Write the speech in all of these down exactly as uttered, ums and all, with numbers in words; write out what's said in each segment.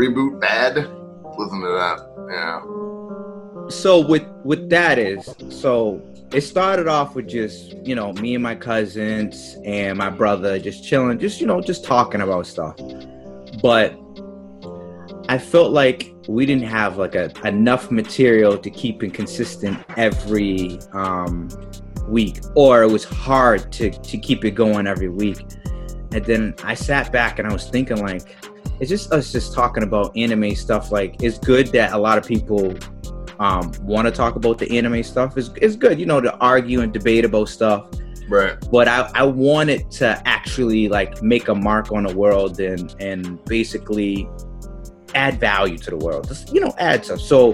Reboot Bad. Listen to that. Yeah. So with with that is, so it started off with just, you know, me and my cousins and my brother just chilling, just, you know, just talking about stuff. But I felt like we didn't have like a, enough material to keep it consistent every um, week, or it was hard to, to keep it going every week. And then I sat back and I was thinking, like, it's just us just talking about anime stuff. Like, it's good that a lot of people um, want to talk about the anime stuff. It's, it's good, you know, to argue and debate about stuff. Right. But I, I wanted to actually, like, make a mark on the world and, and basically add value to the world. Just, you know, add stuff. So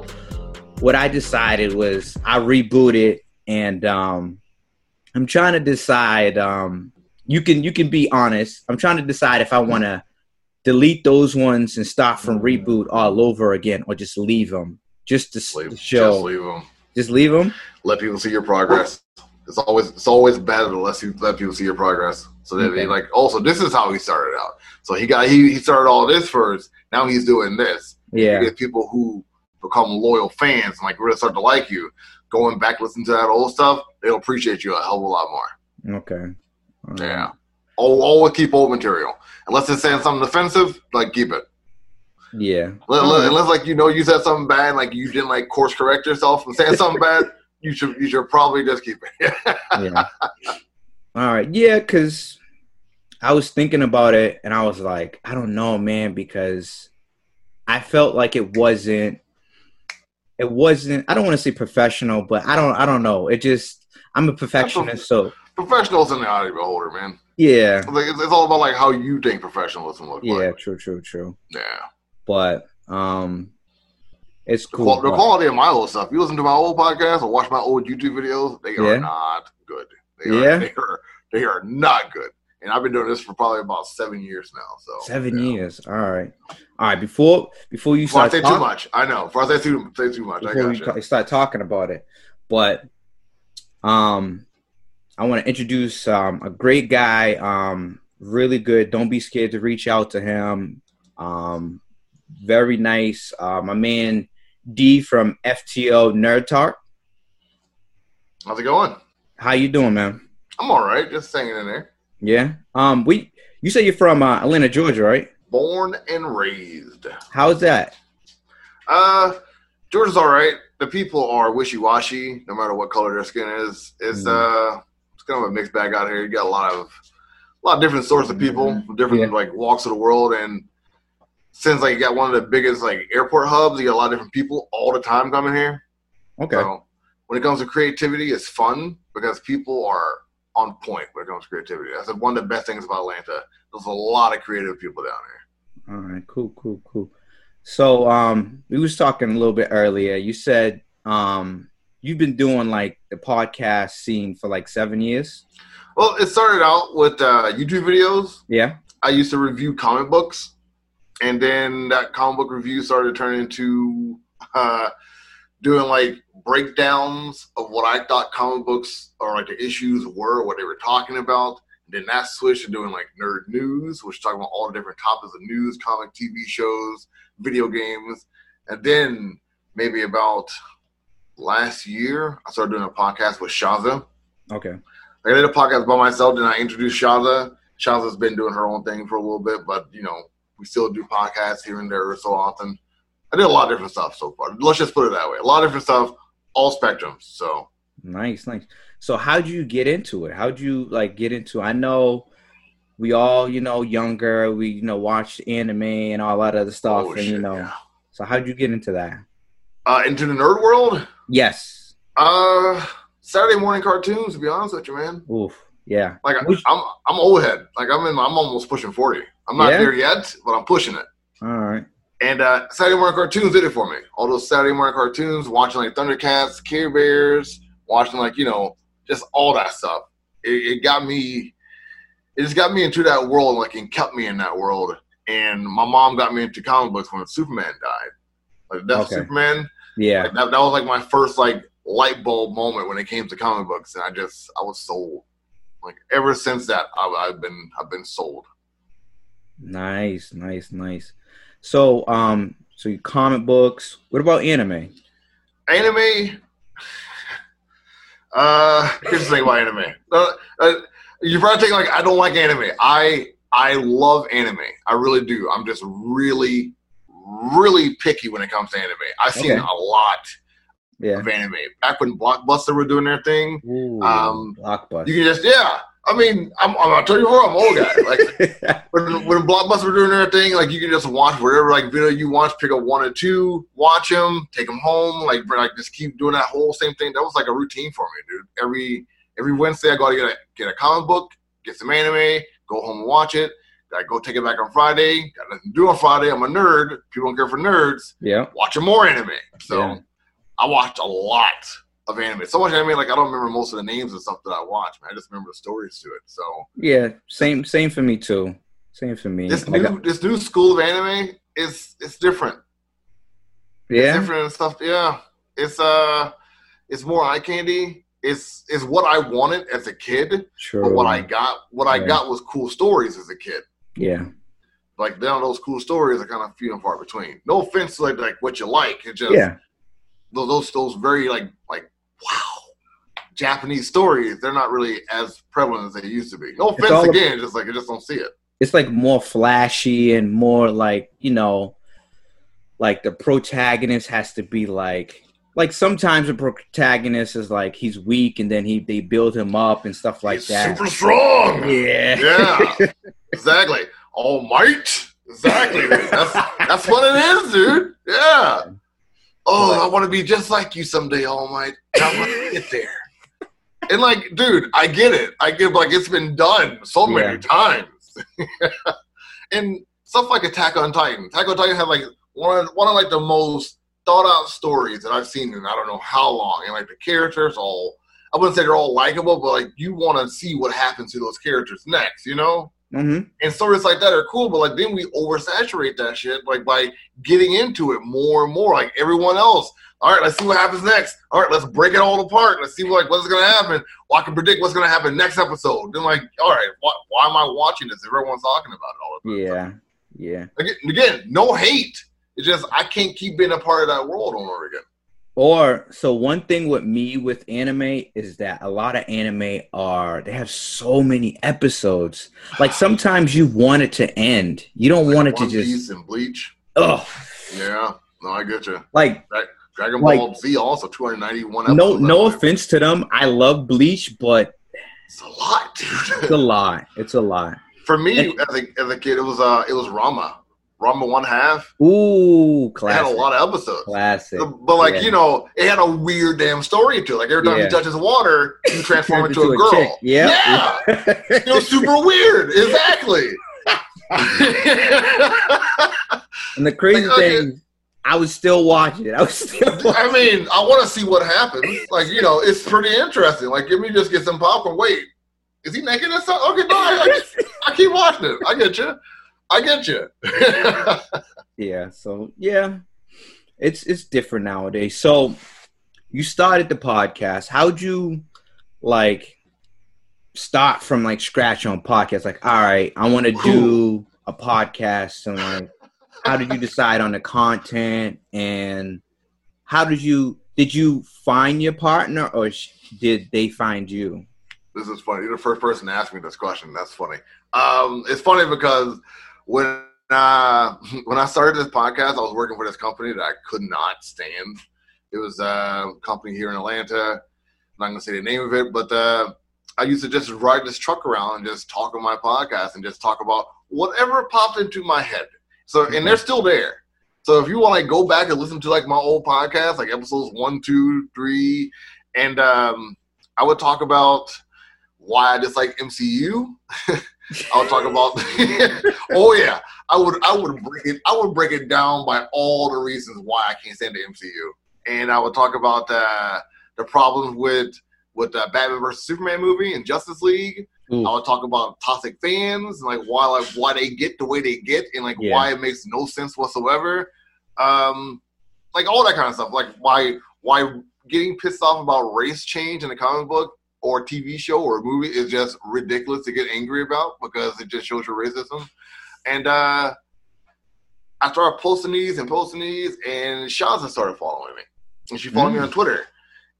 what I decided was I rebooted, and um, I'm trying to decide... Um, You can you can be honest. I'm trying to decide if I want to delete those ones and start from reboot all over again, or just leave them. Just to leave, show. Just leave them. Just leave them. Let people see your progress. It's always it's always better to let, see, let people see your progress. So that okay. they like. Also, this is how he started out. So he got he, he started all this first. Now he's doing this. Yeah. You get people who become loyal fans and like really start to like you. Going back, listening to that old stuff, they'll appreciate you a hell of a lot more. Okay. Yeah. All, all keep old material. Unless it's saying something offensive, like, keep it. Yeah. Unless, unless, like, you know, you said something bad, like, you didn't, like, course correct yourself from saying something bad, you should you should probably just keep it. Yeah. All right. Yeah, because I was thinking about it, and I was like, I don't know, man, because I felt like it wasn't, it wasn't, I don't want to say professional, but I don't, I don't know. It just, I'm a perfectionist, so. Professionals in the eye of the beholder, man. Yeah. Like, it's, it's all about, like, how you think professionalism looks yeah, like. Yeah, true, true, true. Yeah. But, um, it's cool. The, qual- the quality of my old stuff. You listen to my old podcast or watch my old YouTube videos, they yeah. are not good. They are, yeah. They are, they are not good. And I've been doing this for probably about seven years now. So Seven yeah. years. All right. All right. Before before you before start I say talk- too much. I know. Before I say too, say too much. Before I gotcha. you start talking about it. But, um... I want to introduce um, a great guy, um, really good. Don't be scared to reach out to him. Um, very nice. Uh, my man D from F T O Nerd Talk. How's it going? How you doing, man? I'm all right. Just hanging in there. Yeah. Um. We. You say you're from uh, Atlanta, Georgia, right? Born and raised. How's that? Uh, Georgia's all right. The people are wishy-washy, no matter what color their skin is. It's mm. uh. kind of a mixed bag out here. You got a lot of a lot of different sorts of people from different yeah. like walks of the world, and since like you got one of the biggest like airport hubs, you got a lot of different people all the time coming here. Okay. So when it comes to creativity, it's fun because people are on point when it comes to creativity. That's like one of the best things about Atlanta. There's a lot of creative people down here. All right, cool, cool, cool. So um we was talking a little bit earlier. You said um you've been doing like the podcast scene for like seven years. Well, it started out with uh, YouTube videos. Yeah. I used to review comic books, and then that comic book review started turning into uh, doing like breakdowns of what I thought comic books or like the issues were, what they were talking about. And then that switched to doing like nerd news, which is talking about all the different topics of news, comic, T V shows, video games. And then maybe about last year, I started doing a podcast with Shaza. Okay. I did a podcast by myself, then I introduced Shaza. Shaza's been doing her own thing for a little bit, but, you know, we still do podcasts here and there so often. I did a lot of different stuff so far. Let's just put it that way. A lot of different stuff, all spectrums, so. Nice, nice. So how'd you get into it? How'd you, like, get into it? I know we all, you know, younger, we, you know, watched anime and all that other stuff. Oh, and, shit, you know, yeah. So how'd you get into that? Uh, into the nerd world? Yes. Uh, Saturday morning cartoons, to be honest with you, man. Oof, yeah. Like, I, I'm I'm old head. Like, I'm in. I'm almost pushing forty. I'm not yeah. there yet, but I'm pushing it. All right. And uh, Saturday morning cartoons did it for me. All those Saturday morning cartoons, watching, like, Thundercats, Care Bears, watching, like, you know, just all that stuff. It, it got me – it just got me into that world, like, and kept me in that world. And my mom got me into comic books when Superman died. Like, Death okay. of Superman. Yeah. Like, that, that was like my first like light bulb moment when it came to comic books, and I just I was sold. Like ever since that, I've, I've been I've been sold. Nice, nice, nice. So, um, so you comic books. What about anime? Anime. Uh, here's the thing about anime. Uh, uh, you're probably thinking like, I don't like anime. I I love anime. I really do. I'm just really, really picky when it comes to anime. I've seen okay. a lot yeah. of anime. Back when Blockbuster were doing their thing. Ooh, um, Blockbuster. You can just, yeah. I mean, I'm, I'm, I'll tell you what, I'm an old guy. Like when, when Blockbuster were doing their thing, like you can just watch whatever like video you watch, pick up one or two, watch them, take them home, like like just keep doing that whole same thing. That was like a routine for me, dude. Every every Wednesday, I go to get a get a comic book, get some anime, go home and watch it. I go take it back on Friday. Got nothing to do on Friday. I'm a nerd. People don't care for nerds. Yeah, watching more anime. So yeah. I watched a lot of anime. So much anime, like I don't remember most of the names of stuff that I watch, man. I just remember the stories to it. So yeah, same same for me too. Same for me. This new got... this new school of anime is it's different. Yeah, it's different and stuff. Yeah, it's uh, it's more eye candy. It's it's what I wanted as a kid. Sure. But what I got, what yeah. I got was cool stories as a kid. Yeah. Like now, those cool stories are kind of few and far between. No offense, to like like what you like. It's just yeah. those those those very like like. Wow, Japanese stories, they're not really as prevalent as they used to be. No offense again, about, just like I just don't see it. It's like more flashy and more like, you know, like the protagonist has to be like, like sometimes the protagonist is like, he's weak and then he they build him up and stuff like he's that. Super strong. Yeah. Yeah, exactly. All Might. Exactly. That's, that's what it is, dude. Yeah. Oh, like, I want to be just like you someday, All Might. I want to get there. And, like, dude, I get it. I get like, it's been done so many yeah. times. And stuff like Attack on Titan. Attack on Titan had, like, one of, one of, like, the most thought-out stories that I've seen in I don't know how long. And, like, the characters all, I wouldn't say they're all likable, but, like, you want to see what happens to those characters next, you know? Mm-hmm. And stories like that are cool, but like then we oversaturate that shit, like by getting into it more and more, like everyone else. All right, let's see what happens next. All right, let's break it all apart. Let's see what, like what's gonna happen. Well, I can predict what's gonna happen next episode. Then like, all right, why, why am I watching this? Everyone's talking about it all the time. Yeah, yeah. Again, again, no hate. It's just I can't keep being a part of that world over again. Or so one thing with me with anime is that a lot of anime are they have so many episodes. Like sometimes you want it to end. You don't like want it to just. One Piece and Bleach. Oh. Yeah. No, I get you. Like Dragon Ball like, Z also two hundred ninety-one episodes. No, no offense to them. I love Bleach, but it's a lot, dude. It's a lot. It's a lot. For me, and, as a as a kid, it was uh, it was Rama. Rama One Half. Ooh, classic. It had a lot of episodes. Classic. But, like, yeah. you know, it had a weird damn story to it. Like, every time yeah. he touches water, he transforms into, into a girl. A yep. Yeah. It was super weird. Exactly. And the crazy like, thing, okay. I was still watching it. I was still watching I mean, I want to see what happens. Like, you know, it's pretty interesting. Like, let me just get some popcorn. Wait, is he naked or something? Okay, no, I, I keep watching it. I get you. I get you. Yeah. So yeah, it's it's different nowadays. So you started the podcast. How'd you like start from like scratch on podcasts? Like, all right, I want to do a podcast. And like, how did you decide on the content? And how did you did you find your partner, or did they find you? This is funny. You're the first person to ask me this question. That's funny. Um, it's funny because when uh, when I started this podcast, I was working for this company that I could not stand. It was a company here in Atlanta. I'm not going to say the name of it, but uh, I used to just ride this truck around and just talk on my podcast and just talk about whatever popped into my head. So, mm-hmm. and they're still there. So if you want to like, go back and listen to like my old podcast, like episodes one, two, three, and um, I would talk about why I dislike M C U. I'll talk about. Oh yeah, I would. I would break it. I would break it down by all the reasons why I can't stand the M C U, and I would talk about uh, the problems with with the Batman versus Superman movie and Justice League. Mm. I would talk about toxic fans, and like why like why they get the way they get, and like yeah. why it makes no sense whatsoever. Um, like all that kind of stuff. Like why why getting pissed off about race change in the comic book or T V show or a movie is just ridiculous to get angry about because it just shows your racism. And uh, I started posting these and posting these, and Shaza started following me. And she followed mm-hmm. me on Twitter.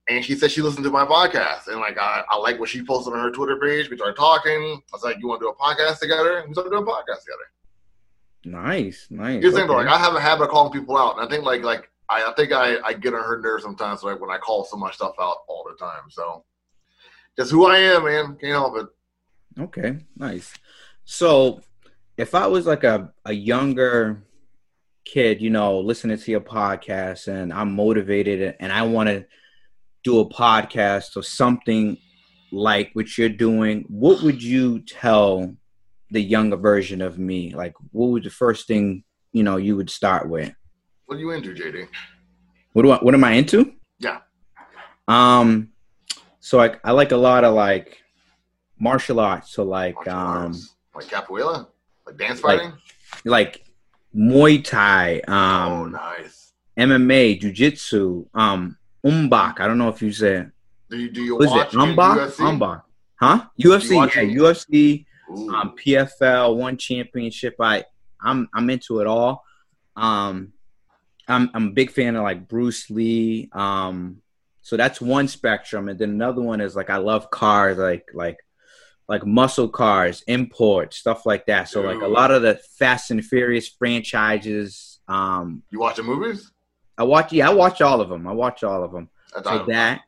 And she said she listened to my podcast. And, like, I, I like what she posted on her Twitter page. We started talking. I was like, you want to do a podcast together? And we started doing a podcast together. Nice, nice. Here's the thing, though. Like, I have a habit of calling people out. And I think, like, like I, I think I, I get on her nerves sometimes, like, when I call so much stuff out all the time. So, that's who I am, man. Can't help it. Okay, nice. So, if I was, like, a, a younger kid, you know, listening to your podcast, and I'm motivated, and I want to do a podcast or something like what you're doing, what would you tell the younger version of me? Like, what would the first thing, you know, you would start with? What are you into, J D? What do I, what am I into? Yeah. Um, so I, I like a lot of like martial arts. So like, martial um, arts. Like capoeira, like dance fighting, like, like Muay Thai, um, oh, nice. M M A, jujitsu, um, Umbach. I don't know if you said. Do you do you watch it? Umbach? Umbach. Huh? U F C. Yeah, it? U F C. Um, P F L, one championship. I I'm I'm into it all. Um, I'm I'm a big fan of like Bruce Lee. Um, so that's one spectrum, and then another one is like I love cars, like like like muscle cars, imports, stuff like that. So Dude. like a lot of the Fast and Furious franchises. Um, you watch the movies? I watch, yeah, I watch all of them. I watch all of them. So that,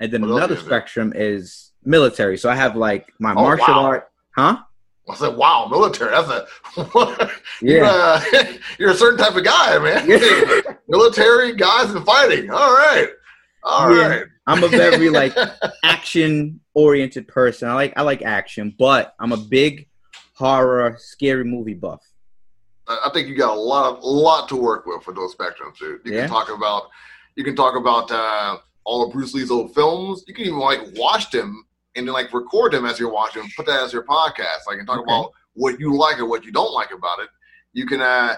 and then what another spectrum is military. So I have like my oh, martial wow. art, huh? I said, wow, military. That's a, yeah. uh, you're a certain type of guy, man. Yeah. Military guys and fighting. All right. All yeah. right. I'm a very like action oriented person. I like, I like action, but I'm a big horror, scary movie buff. I think you got a lot of lot to work with for those spectrums, dude. You yeah. can talk about, you can talk about uh, all of Bruce Lee's old films. You can even like watch them and then like record them as you're watching them, put that as your podcast. Like and talk okay. about what you like or what you don't like about it. You can uh,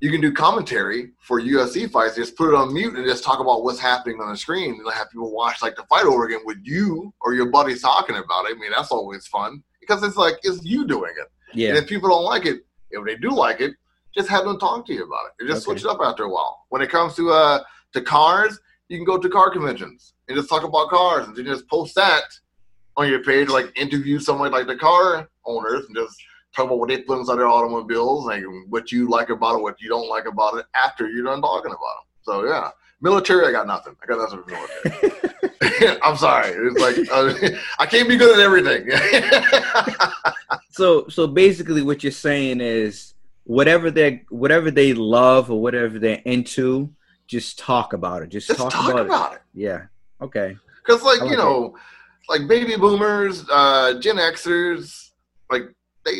you can do commentary for U F C fights. Just put it on mute and just talk about what's happening on the screen and have people watch like the fight over again with you or your buddies talking about it. I mean, that's always fun because it's like it's you doing it. Yeah. And if people don't like it. If they do like it, just have them talk to you about it. And just okay. switch it up after a while. When it comes to uh to cars, you can go to car conventions and just talk about cars and then just post that on your page, like interview someone like the car owners and just talk about what they put inside their automobiles and what you like about it, what you don't like about it after you're done talking about them. So, yeah. Military, I got nothing. I got nothing for military. I'm sorry. It's like, uh, I can't be good at everything. So, so basically, what you're saying is whatever they whatever they love or whatever they're into, just talk about it. Just, just talk, talk about, about it. it. Yeah. Okay. Because, like, like you know, it. like baby boomers, uh, Gen Xers, like they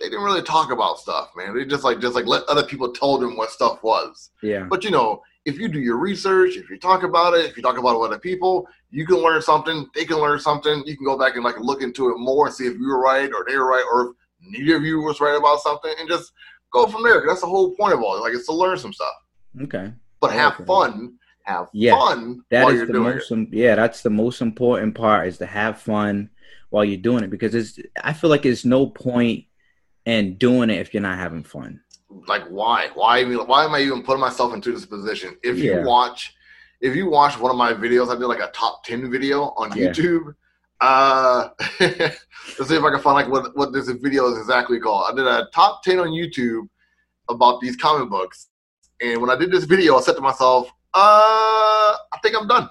they didn't really talk about stuff, man. They just like just like let other people tell them what stuff was. Yeah. But you know, if you do your research, if you talk about it, if you talk about it with other people, you can learn something. They can learn something. You can go back and like look into it more and see if you were right or they were right or if neither of you was right about something and just go from there. That's the whole point of all. Like it's to learn some stuff. Okay. But have okay. fun. Have yeah. fun that while is you're the doing most, it. Yeah, that's the most important part is to have fun while you're doing it because it's. I feel like there's no point in doing it if you're not having fun. Like why? Why why am I even putting myself into this position? If yeah. you watch if you watch one of my videos, I did like a top ten video on yeah. YouTube. Uh let's see if I can find like what, what this video is exactly called. I did a top ten on YouTube about these comic books. And when I did this video, I said to myself, uh I think I'm done.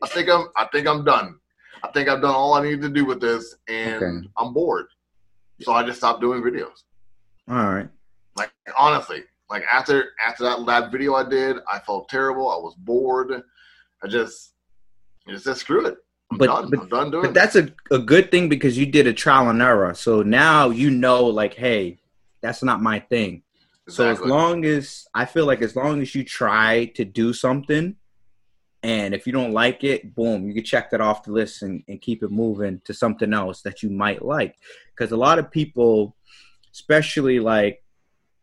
I think I'm I think I'm done. I think I've done all I need to do with this and okay. I'm bored. So I just stopped doing videos. All right. Like, honestly, like after after that lab video I did, I felt terrible. I was bored. I just, I just said, screw it. I'm but, done. But, I'm done doing but it. But that's a, a good thing because you did a trial and error. So now you know, like, hey, that's not my thing. Exactly. So as long as, I feel like as long as you try to do something and if you don't like it, boom, you can check that off the list and, and keep it moving to something else that you might like. Because a lot of people, especially like,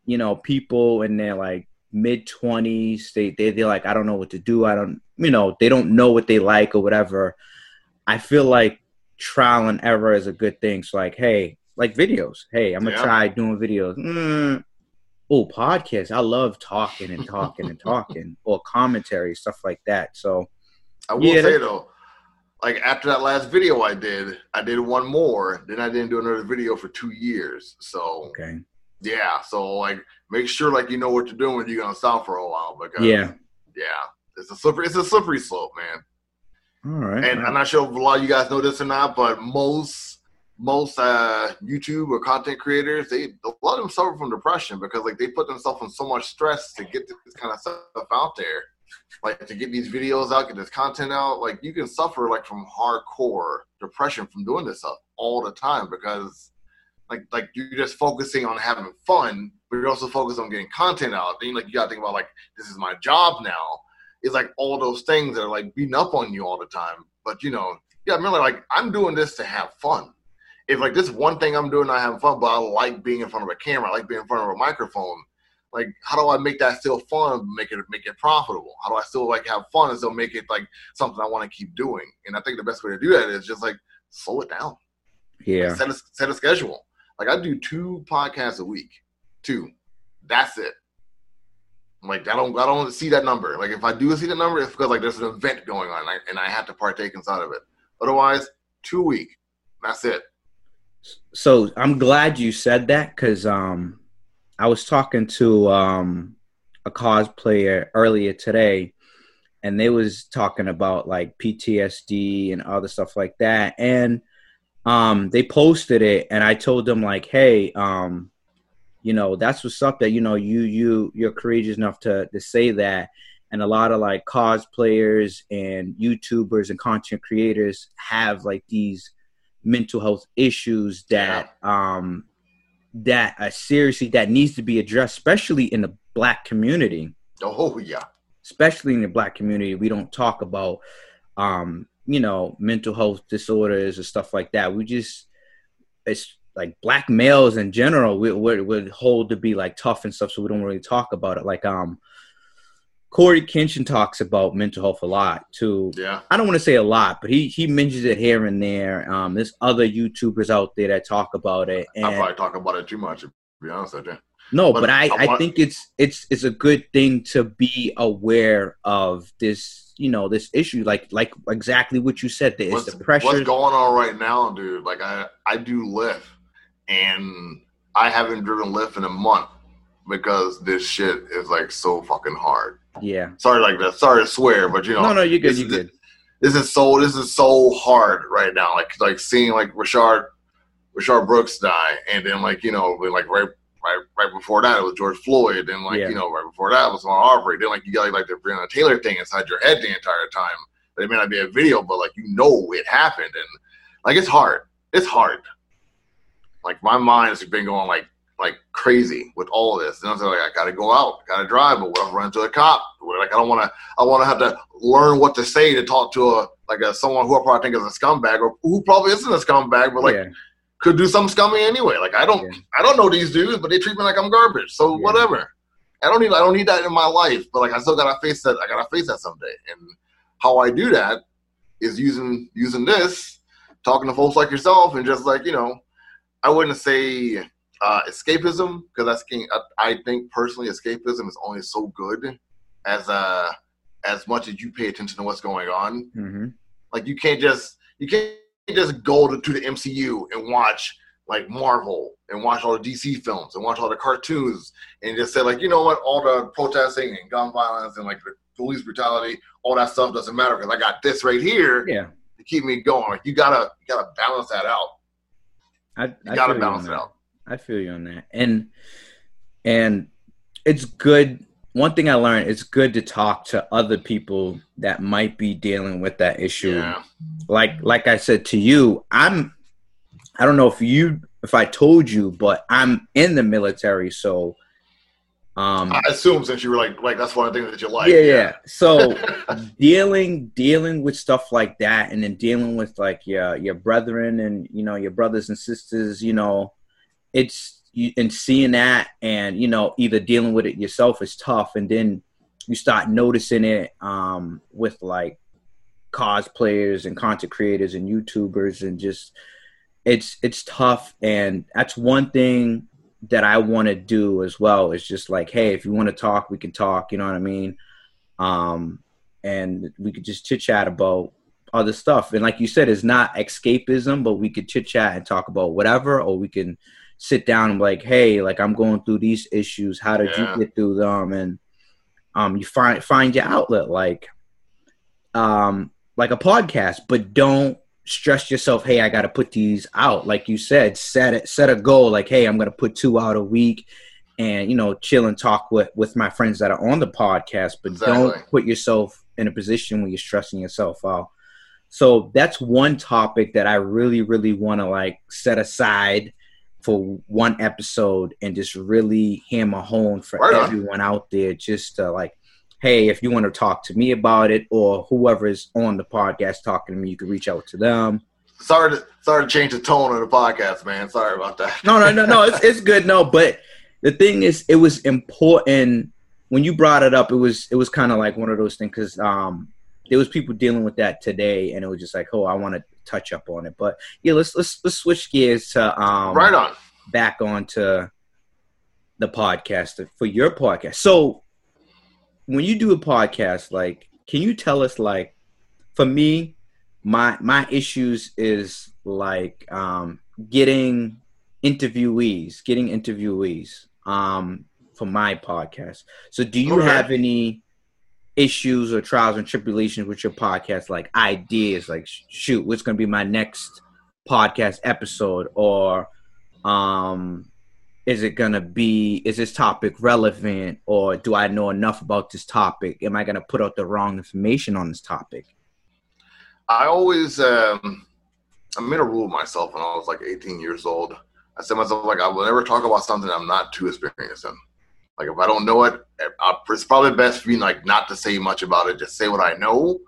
you know, people in their like mid twenties, they they they're like, I don't know what to do. I don't, you know, they don't know what they like or whatever. I feel like trial and error is a good thing. So like, hey, like videos. Hey, I'm gonna yeah. try doing videos. Mm, oh, podcasts. I love talking and talking and talking, or commentary, stuff like that. So I will yeah, say though, like after that last video I did, I did one more. Then I didn't do another video for two years. So okay. Yeah, so like make sure like you know what you're doing when you're gonna stop for a while, because yeah, yeah, it's a slippery, it's a slippery slope, man. All right, and man. I'm not sure if a lot of you guys know this or not, but most most uh, YouTube or content creators, they a lot of them suffer from depression because like they put themselves in so much stress to get this kind of stuff out there, like to get these videos out, get this content out. Like you can suffer like from hardcore depression from doing this stuff all the time because. Like, like you're just focusing on having fun, but you're also focused on getting content out. Then, like, you gotta think about, like, this is my job now. It's like all those things that are like beating up on you all the time. But you know, yeah, I mean, like, I'm doing this to have fun. If like this one thing I'm doing, not having fun, but I like being in front of a camera, I like being in front of a microphone. Like, how do I make that still fun? Make it make it profitable. How do I still like have fun and still make it like something I want to keep doing? And I think the best way to do that is just like slow it down. Yeah. Like, set a, set a schedule. Like, I do two podcasts a week, two. That's it. I'm like, I don't, I don't see that number. Like, if I do see the number, it's because, like, there's an event going on, and I, and I have to partake inside of it. Otherwise, two a week. That's it. So I'm glad you said that because um, I was talking to um, a cosplayer earlier today, and they was talking about, like, P T S D and other stuff like that. And Um, they posted it and I told them like, hey, um, you know, that's what's up that, you know, you, you, you're courageous enough to, to say that. And a lot of like cosplayers and YouTubers and content creators have like these mental health issues that, um, that are seriously, that needs to be addressed, especially in the black community. Oh yeah. Especially in the black community. We don't talk about, um, you know, mental health disorders and stuff like that. We just, it's like black males in general, we would we, hold to be like tough and stuff. So we don't really talk about it. Like, um, Corey Kenshin talks about mental health a lot too. Yeah. I don't want to say a lot, but he, he mentions it here and there. Um, there's other YouTubers out there that talk about it. And I probably talk about it too much, to be honest with you. No, but, but I, I, I want- think it's, it's, it's a good thing to be aware of this, you know, this issue, like, like exactly what you said. There is the pressure. What's going on right now, dude? Like I, I do Lyft and I haven't driven Lyft in a month because this shit is like so fucking hard. Yeah. Sorry, like that. Sorry to swear, but you know, no, no, you're good. You're good. This is so, this is so hard right now. Like, like seeing like Rashard, Rashard Brooks die. And then like, you know, like right, right, right before that, it was George Floyd. And like, yeah. you know, right before that it was on Aubery. Then like, you got like the Breonna Taylor thing inside your head the entire time. It may not be a video, but like, you know, it happened. And like, it's hard. It's hard. Like my mind has been going like, like crazy with all of this. And I'm like, I got to go out, got to drive, but what if I run into a cop? Like, I don't want to, I want to have to learn what to say to talk to a, like a, someone who I probably think is a scumbag or who probably isn't a scumbag, but like, yeah. could do something scummy anyway. Like I don't, yeah. I don't know these dudes, but they treat me like I'm garbage. So yeah. whatever. I don't need, I don't need that in my life. But like I still gotta face that. I gotta face that someday. And how I do that is using using this, talking to folks like yourself, and just like you know, I wouldn't say uh, escapism because that's king. I, I think personally, escapism is only so good as uh as much as you pay attention to what's going on. Mm-hmm. Like you can't just you can't. Just go to, to the M C U and watch like Marvel and watch all the D C films and watch all the cartoons and just say like, you know what, all the protesting and gun violence and like police brutality, all that stuff doesn't matter because I got this right here yeah. to keep me going. Like you gotta you gotta balance that out. I, you I gotta balance you it out. I feel you on that. And and it's good. One thing I learned, it's good to talk to other people that might be dealing with that issue. Yeah. Like, like I said to you, I'm, I don't know if you, if I told you, but I'm in the military. So, um, I assume since you were like, like, that's one of the things that you like. Yeah. yeah. yeah. So dealing, dealing with stuff like that. And then dealing with like your, your brethren and, you know, your brothers and sisters, you know, it's, You, and seeing that and, you know, either dealing with it yourself is tough. And then you start noticing it um, with like cosplayers and content creators and YouTubers and just it's it's tough. And that's one thing that I want to do as well is just like, hey, if you want to talk, we can talk, you know what I mean? Um, and we could just chit chat about other stuff. And like you said, it's not escapism, but we could chit chat and talk about whatever, or we can sit down and be like, hey, like I'm going through these issues. How did yeah. you get through them? And um, you find, find your outlet, like, um, like a podcast, but don't stress yourself. Hey, I got to put these out. Like you said, set it, set a goal. Like, hey, I'm going to put two out a week and, you know, chill and talk with, with my friends that are on the podcast, but exactly. don't put yourself in a position where you're stressing yourself out. So that's one topic that I really, really want to like set aside for one episode and just really hammer home for right everyone out there. Just to, like, hey, if you want to talk to me about it or whoever is on the podcast talking to me, you can reach out to them. Sorry to, sorry to change the tone of the podcast, man. Sorry about that. No, no, no, no. It's, it's good. No, but the thing is, it was important when you brought it up. It was, it was kind of like one of those things because um, there was people dealing with that today, and it was just like, oh, I want to touch up on it. But yeah, let's let's let's switch gears to um, right on back onto the podcast for your podcast. So. When you do a podcast, like, can you tell us, like, for me, my my issues is, like, um, getting interviewees, getting interviewees um, for my podcast. So do you okay. have any issues or trials and tribulations with your podcast, like ideas, like, shoot, what's going to be my next podcast episode, or um is it going to be, is this topic relevant, or do I know enough about this topic? Am I going to put out the wrong information on this topic? I always, um, I made a rule myself when I was like eighteen years old. I said to myself, like, I will never talk about something I'm not too experienced in. Like, if I don't know it, it's probably best for me, like, not to say much about it. Just say what I know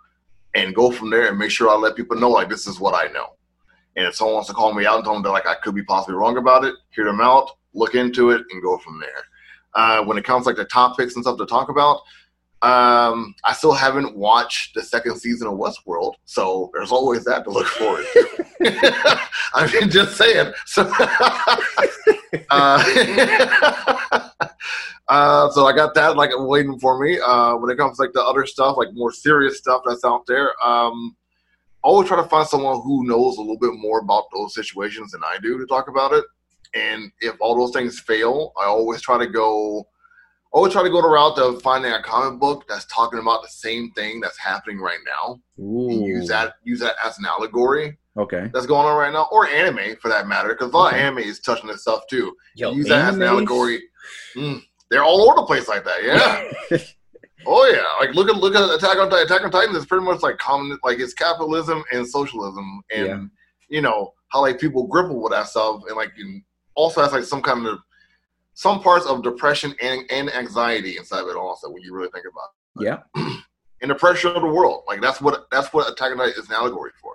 and go from there and make sure I let people know, like, this is what I know. And if someone wants to call me out and tell them that, like, I could be possibly wrong about it, hear them out. Look into it and go from there. Uh, when it comes like the topics and stuff to talk about, um, I still haven't watched the second season of Westworld, so there's always that to look forward to. I mean, just saying. So, uh, uh, so I got that like waiting for me. Uh, when it comes like the other stuff, like more serious stuff that's out there, um, always try to find someone who knows a little bit more about those situations than I do to talk about it. And if all those things fail, I always try to go, always try to go the route of finding a comic book that's talking about the same thing that's happening right now. Ooh. And use that, use that as an allegory. Okay. That's going on right now, or anime for that matter, because a lot okay. of anime is touching this stuff too. Yo, use that animes? as an allegory. Mm, they're all over the place like that. Yeah. Oh yeah, like look at look at Attack on Titan. Attack on Titan is pretty much like common, like it's capitalism and socialism, and yeah. you know how like people grapple with that stuff, and like. In, also has like some kind of some parts of depression and, and anxiety inside of it also when you really think about it. Yeah. And the pressure of the world. Like that's what that's what Attack on Titan is an allegory for.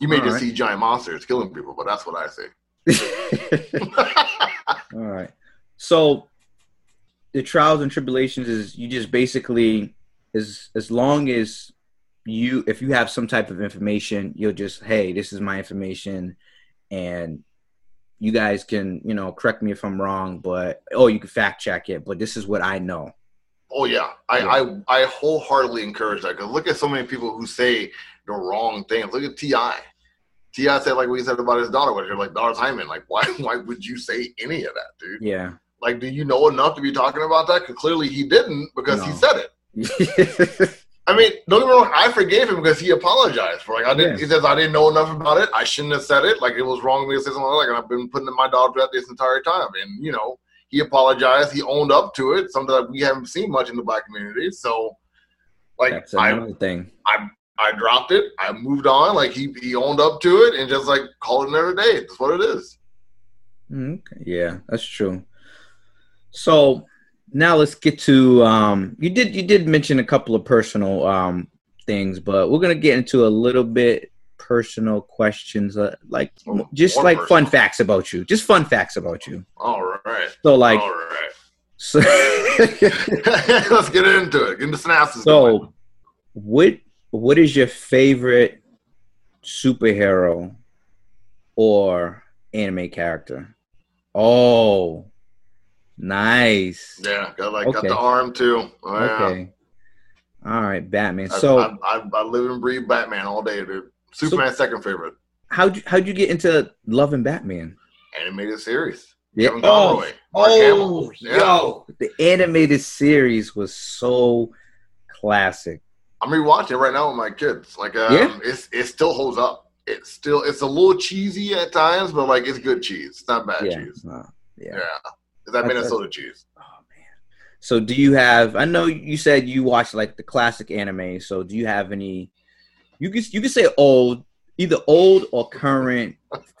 You may All just right. see giant monsters killing people, but that's what I see. All right. So the trials and tribulations is you just basically as as long as you if you have some type of information, you'll just, hey, this is my information and you guys can, you know, correct me if I'm wrong, but, oh, you can fact check it, but this is what I know. Oh, yeah. I yeah. I, I wholeheartedly encourage that, because look at so many people who say the wrong things. Look at T I T I said, like, what he said about his daughter, what you're like, daughter's hymen. Like, why why would you say any of that, dude? Yeah. Like, do you know enough to be talking about that? Because clearly he didn't, because no. he said it. I mean, don't get me wrong, I forgave him because he apologized for like I didn't. Yeah. He says I didn't know enough about it. I shouldn't have said it. Like it was wrong of me to say something like that. And I've been putting in my dog throughout this entire time. And you know, he apologized. He owned up to it. Something that we haven't seen much in the black community. So, like, that's another I, thing. I I dropped it. I moved on. Like he he owned up to it and just like call it another day. That's what it is. Okay. Yeah, that's true. So. Now let's get to um, you did you did mention a couple of personal um, things, but we're gonna get into a little bit personal questions, uh, like just One like person. fun facts about you, just fun facts about you. All right. So like, all right. So let's get into it. Get into snaps. So, going. what what is your favorite superhero or anime character? Oh, nice. Yeah, got like okay. got the arm too. Oh, okay. Yeah. All right, Batman. I, so I, I, I live and breathe Batman all day, dude. Superman's so, second favorite. How'd you, how'd you get into loving Batman? Animated series. Yeah. Kevin Conroy. Oh, oh yeah. Yo, the animated series was so classic. I'm rewatching it right now with my kids. Like, um, yeah. it's it still holds up. It's still it's a little cheesy at times, but like it's good cheese. It's not bad yeah, cheese. Not, yeah, yeah. Is that Minnesota cheese? Oh man. So do you have? I know you said you watch like the classic anime. So do you have any? You can you can say old, either old or current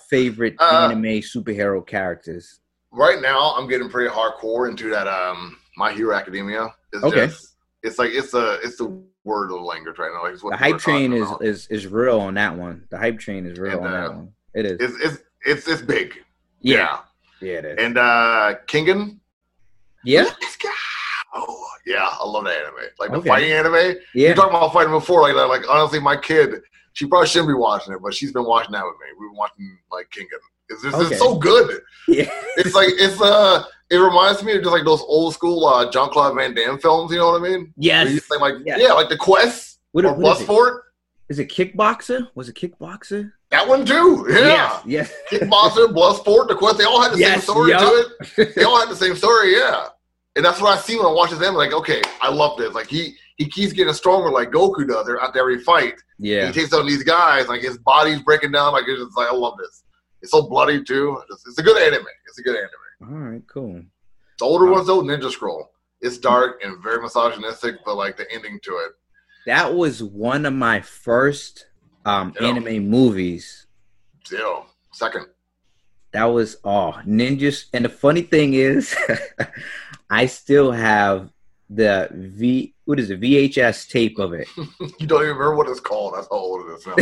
favorite uh, anime superhero characters. Right now, I'm getting pretty hardcore into that. Um, My Hero Academia. It's okay. Just, it's like it's a it's the word of language right now. Like, the hype train is, is is real on that one. The hype train is real and, uh, on that one. It is. It's it's it's, it's big. Yeah. yeah, yeah, it is. And uh, Kinggan. Yeah. Let's go. Oh, yeah, I love that anime. Like the okay. fighting anime. Yeah. You talking about fighting before? Like, like, like honestly, my kid. She probably shouldn't be watching it, but she's been watching that with me. We've been watching like Kinggan. It's, it's, okay. it's so good. Yeah. It's like it's uh it reminds me of just like those old school uh Jean-Claude Van Damme films, you know what I mean? Yes. You think, like yes. yeah, like The Quest what, or Lust for It. Is it Kickboxer? Was it Kickboxer? That one too. Yeah. Yes. yes. Kickboxer, Lust for It, The Quest, they all had the yes. same story yep. to it. They all had the same story, yeah. And that's what I see when I watch this anime. Like, okay, I love this. Like he he keeps getting stronger, like Goku does after every fight. Yeah, he takes on these guys. Like his body's breaking down. Like it's just like I love this. It's so bloody too. It's, it's a good anime. It's a good anime. All right, cool. The older um, ones though, Ninja Scroll. It's dark and very misogynistic, but like the ending to it. That was one of my first um, anime movies. Zero. Second. That was all oh, ninjas, and the funny thing is, I still have the V. What is it? V H S tape of it. You don't even remember what it's called. That's how old it is now.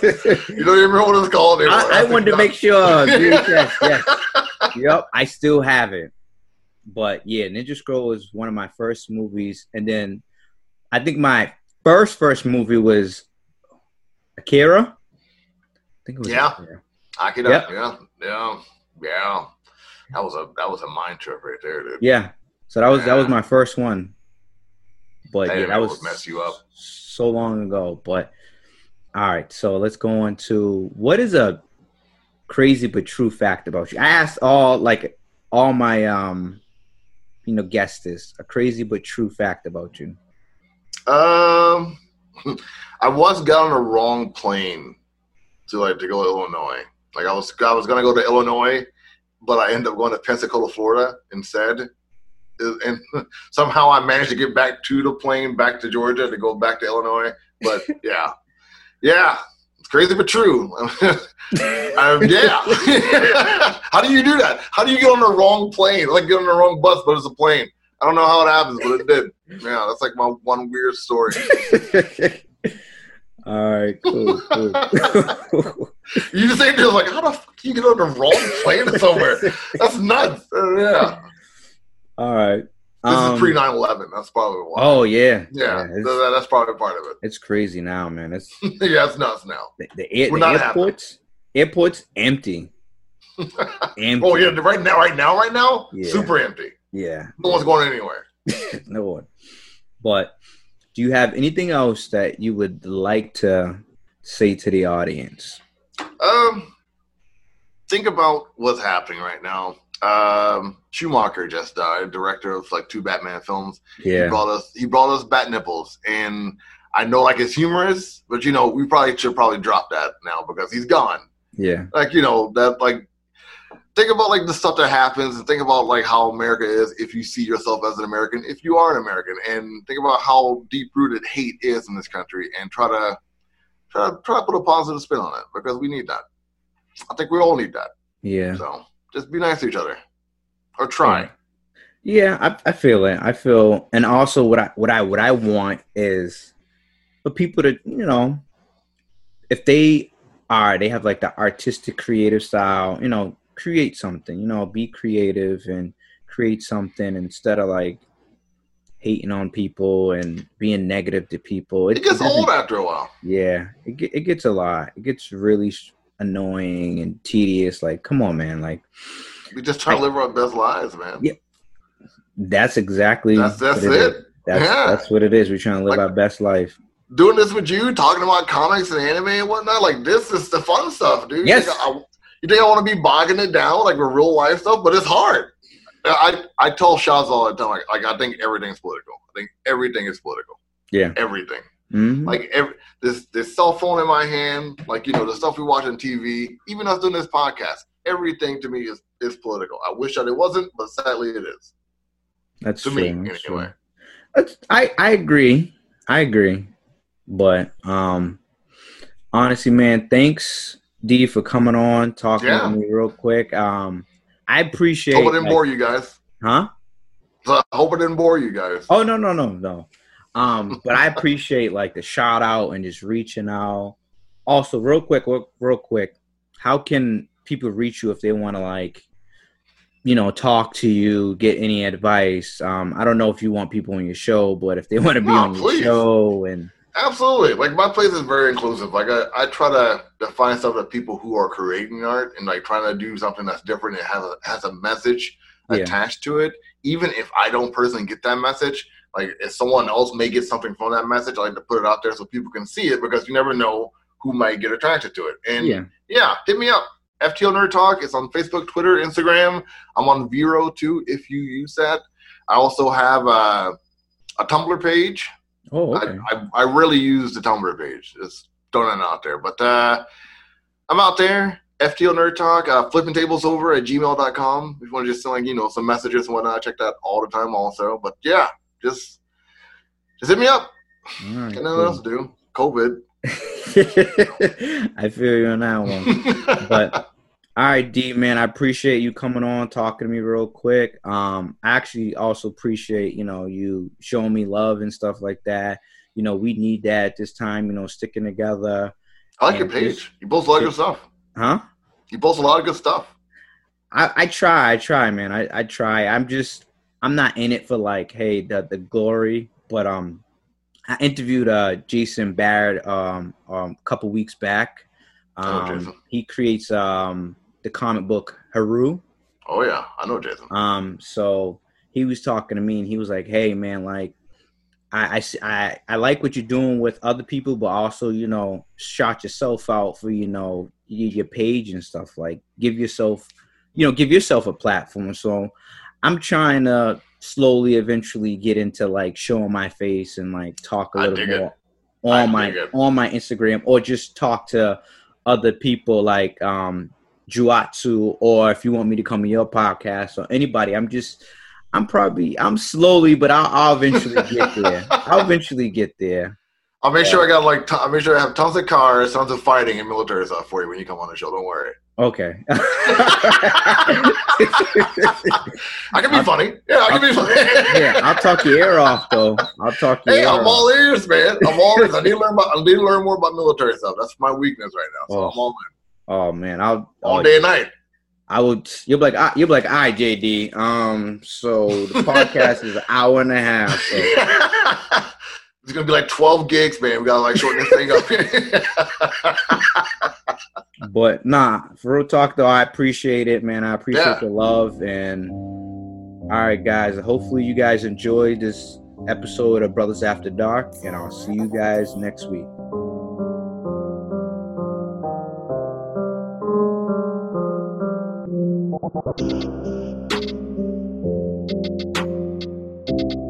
That's you don't even remember what it's called. Anymore. I, I wanted to nuts. make sure V H S. Yes. Yep, I still have it. But yeah, Ninja Scroll was one of my first movies, and then I think my first first movie was Akira. I think it was yeah. Akira. Akira, yep. yeah, yeah, yeah. That was a that was a mind trip right there, dude. Yeah. So that was yeah. that was my first one, but that, yeah, that was mess you up so long ago. But all right, so let's go on to what is a crazy but true fact about you. I asked all like all my um, you know, guests this a crazy but true fact about you. Um, I once got on the wrong plane to like to go to Illinois. Like I was, I was gonna go to Illinois, but I ended up going to Pensacola, Florida instead, and somehow I managed to get back to the plane, back to Georgia, to go back to Illinois. But yeah, yeah, it's crazy but true. um, yeah, how do you do that? How do you get on the wrong plane? Like get on the wrong bus, but it's a plane. I don't know how it happens, but it did. Yeah, that's like my one weird story. All right, cool, cool. You just ain't just like, how the fuck you get on the wrong plane somewhere? That's nuts. Uh, yeah. All right. This um, is pre nine eleven. That's probably why. Oh, yeah. Yeah, yeah that, that's probably part of it. It's crazy now, man. It's yeah, it's nuts now. The, the, air, the airport's, airport's empty. empty. Oh, yeah, right now, right now, right now? Yeah. Super empty. Yeah. No one's going anywhere. No one. But... do you have anything else that you would like to say to the audience? Um, think about what's happening right now. Um, Schumacher just died, director of like two Batman films. Yeah, he brought us he brought us Bat Nipples, and I know like it's humorous, but you know we probably should probably drop that now because he's gone. Yeah, like you know that like think about like the stuff that happens, and think about like how America is. If you see yourself as an American, if you are an American, and think about how deep-rooted hate is in this country, and try to try to try to put a positive spin on it because we need that. I think we all need that. Yeah. So just be nice to each other, or try. Yeah, I, I feel it. I feel, and also what I what I what I want is for people to you know, if they are they have like the artistic creative style, you know. Create something, you know, be creative and create something instead of like hating on people and being negative to people. It, it gets it old after a while. Yeah, it it gets a lot. It gets really annoying and tedious. Like, come on, man. Like, We just try to live our best lives, man. Yeah. That's exactly that's that's it. it. That's, yeah. that's what it is. We're trying to live like, our best life. Doing this with you, talking about comics and anime and whatnot, like this is the fun stuff, dude. Yes. You think I, you think I want to be bogging it down like with real life stuff, but it's hard. I I tell Shaza all the time, like, like I think everything's political. I think everything is political. Yeah. Everything. Mm-hmm. Like every, this this cell phone in my hand, like, you know, the stuff we watch on T V, even us doing this podcast, everything to me is, is political. I wish that it wasn't, but sadly it is. That's to true. Me, that's anyway. True. That's, I, I agree. I agree. But um, honestly, man, thanks, D, for coming on, talking yeah. with me real quick. Um, I appreciate Hope it didn't like, bore you guys. Huh? So I hope it didn't bore you guys. Oh, no, no, no, no. Um, but I appreciate like the shout out and just reaching out. Also, real quick, real, real quick, how can people reach you if they want to like, you know, talk to you, get any advice? Um, I don't know if you want people on your show, but if they want to be no, on please. your show and absolutely, like my place is very inclusive. Like I, I try to define stuff to people who are creating art and like trying to do something that's different and has a, has a message yeah. attached to it. Even if I don't personally get that message. Like, if someone else may get something from that message, I like to put it out there so people can see it because you never know who might get attracted to it. And, yeah, yeah hit me up. F T O Nerd Talk. It's on Facebook, Twitter, Instagram. I'm on Vero, too, if you use that. I also have uh, a Tumblr page. Oh, okay. I, I, I really use the Tumblr page. It's throwing it out there. But uh, I'm out there. F T O Nerd Talk, uh, flipping tables over at gmail dot com. If you want to just send, like, you know, some messages and whatnot, I check that all the time also. But, yeah. Just, just hit me up. All right, got nothing cool. else to do. COVID. I feel you on that one. But all right, D, man, I appreciate you coming on, talking to me real quick. Um, I actually also appreciate, you know, you showing me love and stuff like that. You know, we need that at this time. You know, sticking together. I like your page. Just, you post a lot of good stuff. Huh? You post a lot of good stuff. I, I try. I try, man. I, I try. I'm just. I'm not in it for like, hey, the the glory, but um, I interviewed uh Jason Barrett um, um a couple weeks back. Um, oh, Jason. He creates um the comic book Haru. Oh yeah, I know Jason. Um, so he was talking to me and he was like, hey man, like I I I, I like what you're doing with other people, but also you know, shout yourself out for you know your page and stuff. Like give yourself, you know, give yourself a platform. So. I'm trying to slowly, eventually get into like showing my face and like talk a little more on my on my Instagram or just talk to other people like um, Juatsu or if you want me to come on your podcast or anybody. I'm just, I'm probably, I'm slowly, but I'll, I'll eventually get there. I'll eventually get there. I'll make yeah. sure I got like, t- I'll make sure I have tons of cars, tons of fighting and military stuff for you when you come on the show. Don't worry. Okay. I can be I'll, funny. Yeah, I can I'll, be funny. Yeah, I'll talk your ear off, though. I'll talk your hey, ear I'm off. all ears, man. I'm all ears. I need to learn about, I need to learn more about military stuff. That's my weakness right now. So oh. I'm all in. Oh, man. I'll, all I'll, day and night. I would, you'll be like, I, you'll be like, all right, J D. Um, so the podcast is an hour and a half. So. It's going to be like twelve gigs, man. We got to like shorten this thing up. But nah, for real talk though, I appreciate it, man. I appreciate yeah. the love. And all right, guys, hopefully you guys enjoyed this episode of Brothers After Dark, and I'll see you guys next week.